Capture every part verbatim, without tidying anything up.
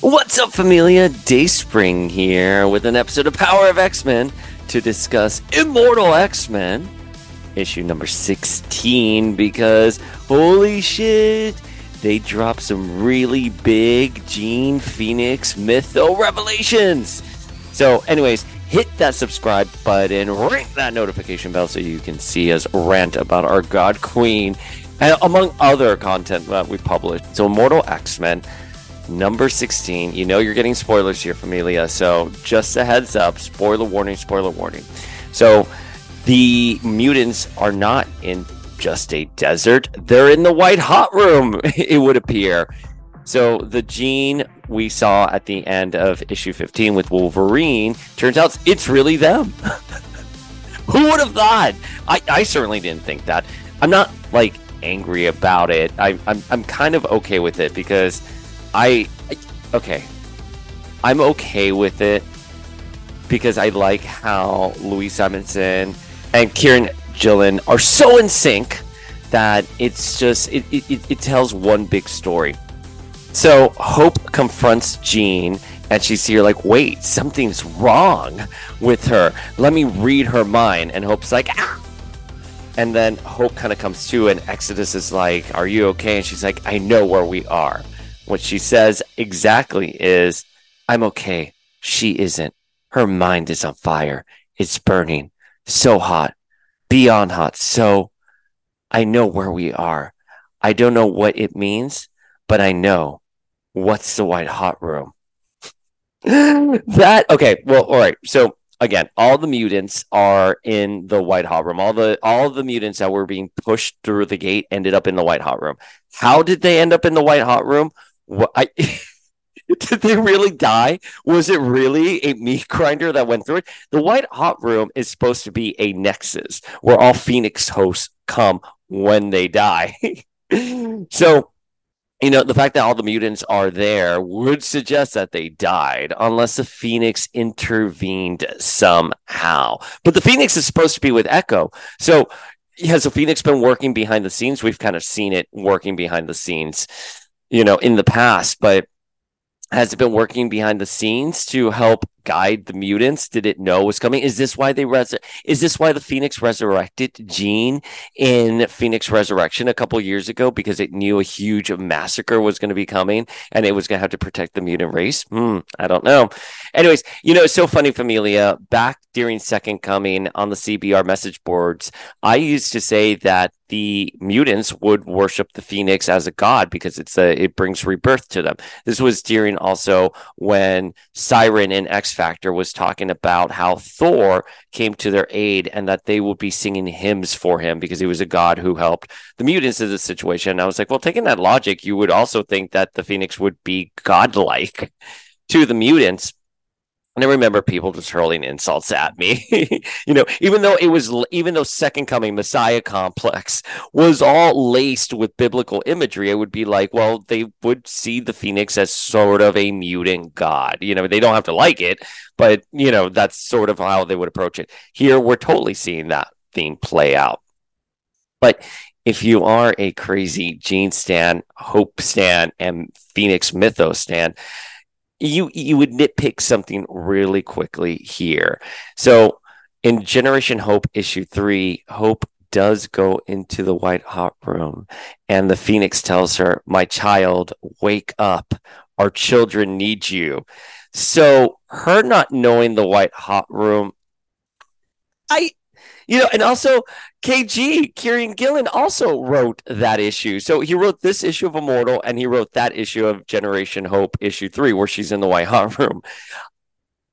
What's up, familia? Dayspring here with an episode of Power of X-Men to discuss Immortal X-Men, issue number sixteen, because holy shit, they dropped some really big Jean Phoenix mytho revelations. So anyways, hit that subscribe button, ring that notification bell so you can see us rant about our God Queen, and among other content that we publish. So Immortal X-Men, number sixteen. You know you're getting spoilers here, familia, so just a heads up, spoiler warning, spoiler warning. So the mutants are not in just a desert. They're in the White Hot Room, it would appear. So the Jean we saw at the end of issue fifteen with Wolverine, turns out it's really them. Who would have thought? I, I certainly didn't think that. I'm not, like, angry about it. I, I'm, I'm kind of okay with it because I, I... Okay. I'm okay with it because I like how Louis Simonson and Kieran Gillen are so in sync that it's just... It, it, it tells one big story. So Hope confronts Jean, and she's here like, wait, something's wrong with her. Let me read her mind. And Hope's like, ah! And then Hope kind of comes to, and Exodus is like, are you okay? And she's like, I know where we are. What she says exactly is, I'm okay. She isn't. Her mind is on fire. It's burning. So hot. Beyond hot. So I know where we are. I don't know what it means, but I know. What's the White Hot Room? That, okay, well, all right. So, again, all the mutants are in the White Hot Room. All the all the mutants that were being pushed through the gate ended up in the White Hot Room. How did they end up in the White Hot Room? What, I, did they really die? Was it really a meat grinder that went through it? The White Hot Room is supposed to be a nexus where all Phoenix hosts come when they die. So... You know, the fact that all the mutants are there would suggest that they died unless the Phoenix intervened somehow. But the Phoenix is supposed to be with Echo. So has the Phoenix been working behind the scenes? We've kind of seen it working behind the scenes, you know, in the past. But has it been working behind the scenes to help guide the mutants? Did it know what's coming? Is this why they res- Is this why the Phoenix resurrected Jean in Phoenix Resurrection a couple years ago? Because it knew a huge massacre was going to be coming, and it was going to have to protect the mutant race. Hmm, I don't know. Anyways, you know, it's so funny, familia. Back during Second Coming on the C B R message boards, I used to say that the mutants would worship the Phoenix as a god because it's a, it brings rebirth to them. This was during also when Siren and X Factor was talking about how Thor came to their aid and that they would be singing hymns for him because he was a god who helped the mutants in this situation. And I was like, well, taking that logic, you would also think that the Phoenix would be godlike to the mutants. And I remember people just hurling insults at me, you know, even though it was even though Second Coming, Messiah Complex was all laced with biblical imagery. It would be like, well, they would see the Phoenix as sort of a mutant god. You know, they don't have to like it, but, you know, that's sort of how they would approach it. Here, we're totally seeing that theme play out. But if you are a crazy Jean stan, Hope stan, and Phoenix mythos stan, You you would nitpick something really quickly here. So in Generation Hope issue three, Hope does go into the White Hot Room, and the Phoenix tells her, "My child, wake up. Our children need you." So her not knowing the White Hot Room, I. You know, and also K G, Kieran Gillen, also wrote that issue. So he wrote this issue of Immortal, and he wrote that issue of Generation Hope, issue three, where she's in the White Hot Room.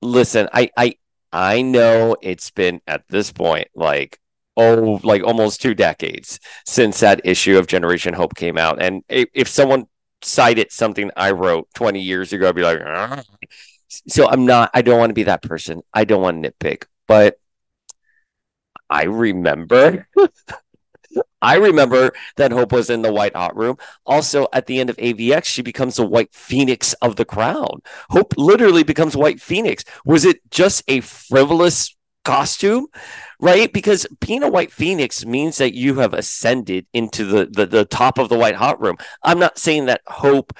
Listen, I, I, I know it's been at this point like oh, like almost two decades since that issue of Generation Hope came out. And if someone cited something I wrote twenty years ago, I'd be like, argh. So I'm not. I don't want to be that person. I don't want to nitpick, but. I remember I remember that Hope was in the White Hot Room. Also, at the end of A V X, she becomes the White Phoenix of the crowd. Hope literally becomes White Phoenix. Was it just a frivolous costume, right? Because being a White Phoenix means that you have ascended into the, the, the top of the White Hot Room. I'm not saying that Hope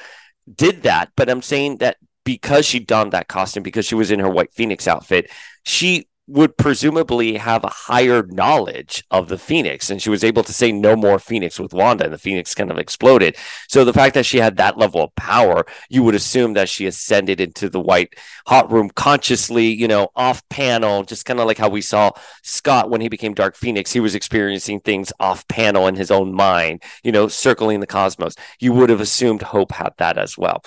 did that, but I'm saying that because she donned that costume, because she was in her White Phoenix outfit, she would presumably have a higher knowledge of the Phoenix, and she was able to say no more Phoenix with Wanda, and the Phoenix kind of exploded. So the fact that she had that level of power, you would assume that she ascended into the White Hot Room consciously, you know, off panel, just kind of like how we saw Scott when he became Dark Phoenix. He was experiencing things off panel in his own mind, you know, circling the cosmos. You would have assumed Hope had that as well.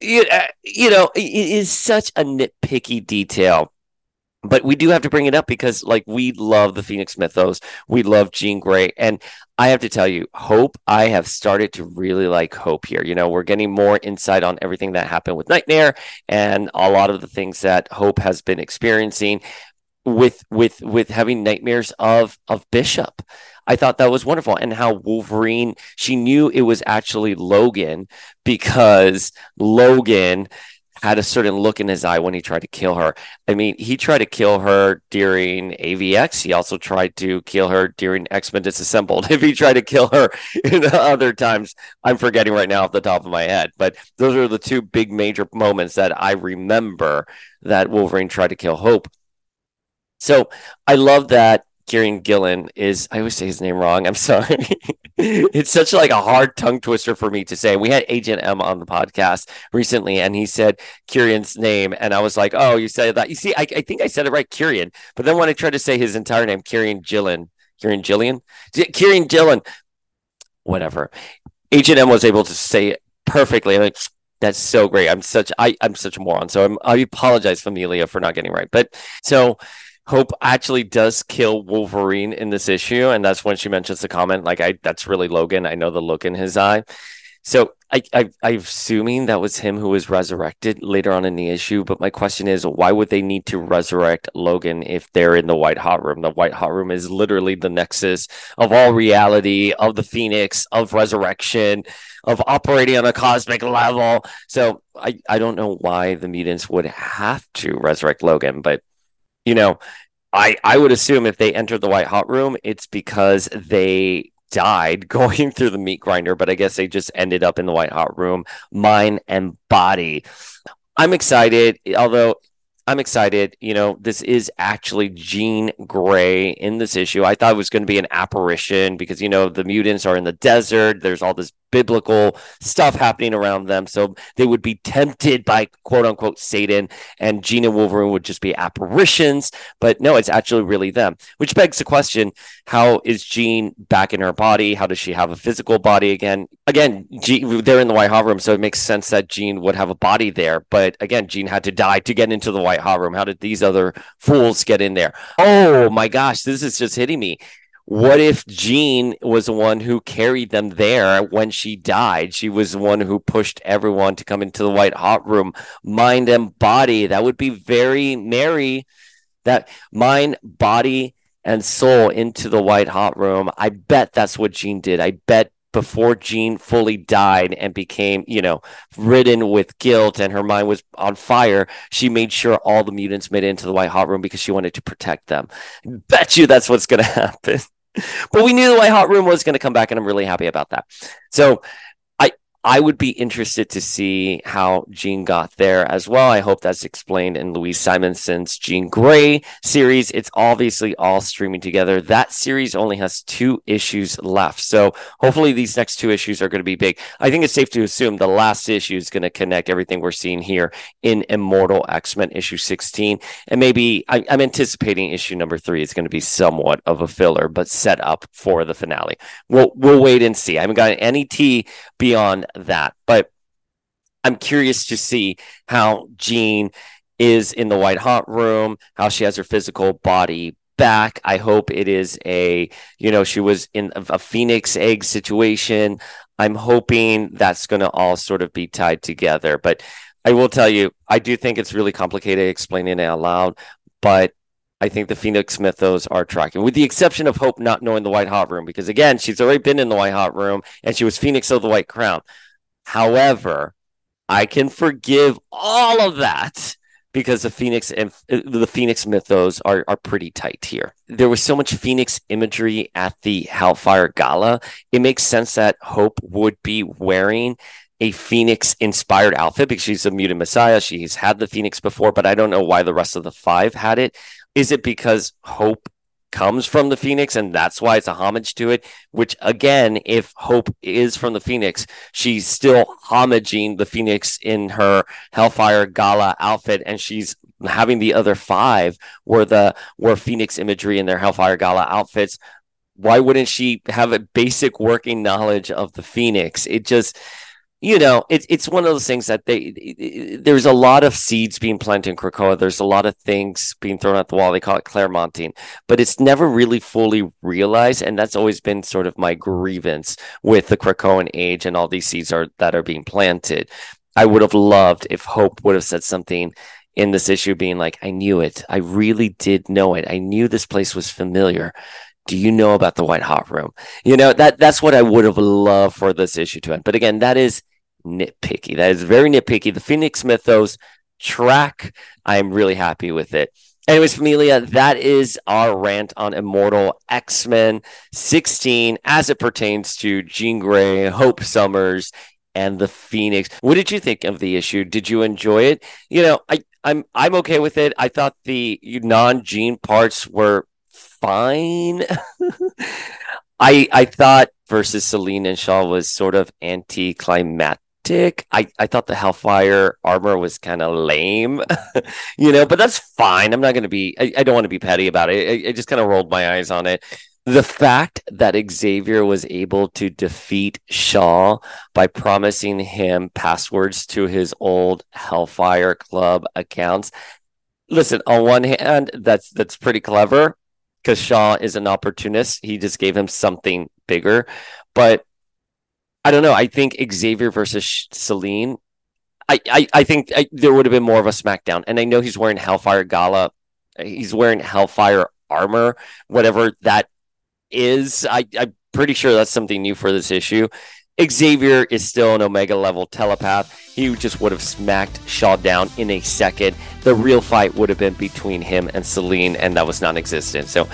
It, uh, you know, it is such a nitpicky detail, but we do have to bring it up because, like, we love the Phoenix mythos. We love Jean Grey. And I have to tell you, Hope, I have started to really like Hope here. You know, we're getting more insight on everything that happened with Nightmare and a lot of the things that Hope has been experiencing with with with having nightmares of of Bishop. I thought that was wonderful. And how Wolverine, she knew it was actually Logan because Logan had a certain look in his eye when he tried to kill her. I mean, he tried to kill her during A V X. He also tried to kill her during X-Men Disassembled. If he tried to kill her in other times, I'm forgetting right now off the top of my head. But those are the two big major moments that I remember that Wolverine tried to kill Hope. So I love that Kieran Gillen is, I always say his name wrong. I'm sorry. It's such like a hard tongue twister for me to say. We had Agent M on the podcast recently, and he said Kieran's name. And I was like, oh, you said that. You see, I, I think I said it right, Kieran. But then when I tried to say his entire name, Kieran Gillen, Kieran Gillen, Kieran Gillen, whatever. Agent M was able to say it perfectly. I'm like, that's so great. I'm such, I, I'm such a moron. So I'm, I apologize, Familia, for not getting right. But so Hope actually does kill Wolverine in this issue, and that's when she mentions the comment, like, I that's really Logan. I know the look in his eye. So I, I, I'm assuming that was him who was resurrected later on in the issue, but my question is, why would they need to resurrect Logan if they're in the White Hot Room? The White Hot Room is literally the nexus of all reality, of the Phoenix, of resurrection, of operating on a cosmic level. So I, I don't know why the mutants would have to resurrect Logan, but you know, I, I would assume if they entered the White Hot Room, it's because they died going through the meat grinder, but I guess they just ended up in the White Hot Room, mind and body. I'm excited, although I'm excited. You know, this is actually Jean Grey in this issue. I thought it was going to be an apparition because, you know, the mutants are in the desert. There's all this biblical stuff happening around them. So they would be tempted by, quote unquote, Satan, and Jean and Wolverine would just be apparitions. But no, it's actually really them, which begs the question, how is Jean back in her body? How does she have a physical body again? Again, Jean, they're in the White Hot Room, so it makes sense that Jean would have a body there. But again, Jean had to die to get into the White Hot Room. How did these other fools get in there? Oh my gosh, this is just hitting me. What if Jean was the one who carried them there when she died? She was the one who pushed everyone to come into the White Hot Room, mind and body. That would be very Mary, that mind, body, and soul into the White Hot Room. I bet that's what Jean did. I bet before Jean fully died and became, you know, ridden with guilt and her mind was on fire, she made sure all the mutants made it into the White Hot Room because she wanted to protect them. Bet you that's what's going to happen. But we knew the White Hot Room was going to come back, and I'm really happy about that. So I I would be interested to see how Jean got there as well. I hope that's explained in Louis Simonson's Jean Grey series. It's obviously all streaming together. That series only has two issues left. So hopefully these next two issues are going to be big. I think it's safe to assume the last issue is going to connect everything we're seeing here in Immortal X-Men issue sixteen. And maybe I, I'm anticipating issue number three is going to be somewhat of a filler, but set up for the finale. We'll, we'll wait and see. I haven't got any tea beyond that, but I'm curious to see how Jean is in the White Hot Room, how she has her physical body back. I hope it is a, you know, she was in a, a Phoenix egg situation. I'm hoping that's going to all sort of be tied together, but I will tell you, I do think it's really complicated explaining it out loud, but I think the Phoenix mythos are tracking, with the exception of Hope not knowing the White Hot Room, because again, she's already been in the White Hot Room and she was Phoenix of the White Crown. However, I can forgive all of that because the Phoenix and the Phoenix mythos are, are pretty tight here. There was so much Phoenix imagery at the Hellfire Gala. It makes sense that Hope would be wearing a Phoenix-inspired outfit because she's a mutant messiah. She's had the Phoenix before, but I don't know why the rest of the five had it. Is it because Hope comes from the Phoenix and that's why it's a homage to it? Which, again, if Hope is from the Phoenix, she's still homaging the Phoenix in her Hellfire Gala outfit, and she's having the other five were the were Phoenix imagery in their Hellfire Gala outfits. Why wouldn't she have a basic working knowledge of the Phoenix? It just... You know, it, it's one of those things that they it, it, there's a lot of seeds being planted in Krakoa. There's a lot of things being thrown at the wall. They call it Claremontine, but it's never really fully realized. And that's always been sort of my grievance with the Krakoan age and all these seeds are that are being planted. I would have loved if Hope would have said something in this issue being like, I knew it. I really did know it. I knew this place was familiar. Do you know about the White Hot Room? You know, that that's what I would have loved for this issue to end. But again, that is nitpicky. That is very nitpicky. The Phoenix Mythos track, I'm really happy with it. Anyways, familia, that is our rant on Immortal X-Men sixteen as it pertains to Jean Grey, Hope Summers, and the Phoenix. What did you think of the issue? Did you enjoy it? You know, I, I'm, I'm okay with it. I thought the non-Jean parts were fine. I I thought versus Selene and Shaw was sort of anticlimactic. I, I thought the Hellfire armor was kind of lame, you know, but that's fine. I'm not going to be, I, I don't want to be petty about it. I, I just kind of rolled my eyes on it. The fact that Xavier was able to defeat Shaw by promising him passwords to his old Hellfire Club accounts. Listen, on one hand, that's that's pretty clever. Because Shaw is an opportunist. He just gave him something bigger. But I don't know. I think Xavier versus Selene, I, I, I think I, there would have been more of a smackdown. And I know he's wearing Hellfire Gala. He's wearing Hellfire armor, whatever that is. I, I'm pretty sure that's something new for this issue. Xavier is still an Omega-level telepath. He just would have smacked Shaw down in a second. The real fight would have been between him and Selene, and that was non-existent. So,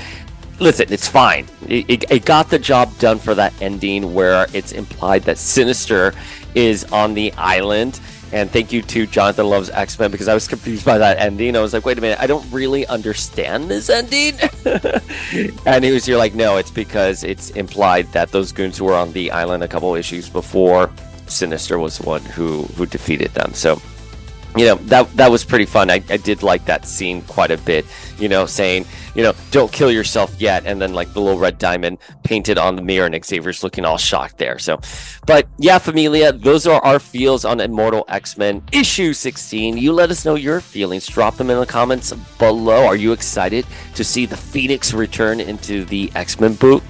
listen, it's fine. It, it, it got the job done for that ending where it's implied that Sinister is on the island. And thank you to Jonathan Loves X-Men, because I was confused by that ending. I was like, wait a minute, I don't really understand this ending. And he was here like, no, it's because it's implied that those goons who were on the island a couple issues before, Sinister was the one who, who defeated them. So, you know, that that was pretty fun. I, I did like that scene quite a bit, you know, saying, you know, don't kill yourself yet. And then like the little red diamond painted on the mirror and Xavier's looking all shocked there. So, but yeah, familia, those are our feels on Immortal X-Men issue sixteen. You let us know your feelings. Drop them in the comments below. Are you excited to see the Phoenix return into the X-Men book?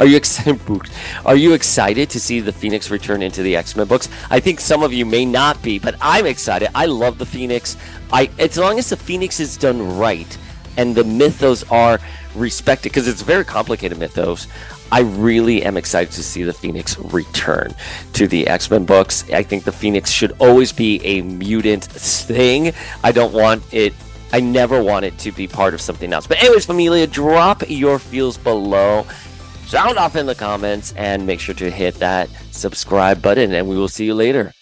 Are you excited? Book? Are you excited to see the Phoenix return into the X-Men books? I think some of you may not be, but I'm excited. I love Love the Phoenix. I as long as the Phoenix is done right and the mythos are respected, because it's a very complicated mythos, I really am excited to see the Phoenix return to the X-Men books. I think the Phoenix should always be a mutant thing. I don't want it I never want it to be part of something else. But anyways, familia, drop your feels below. Sound off in the comments and make sure to hit that subscribe button, and we will see you later.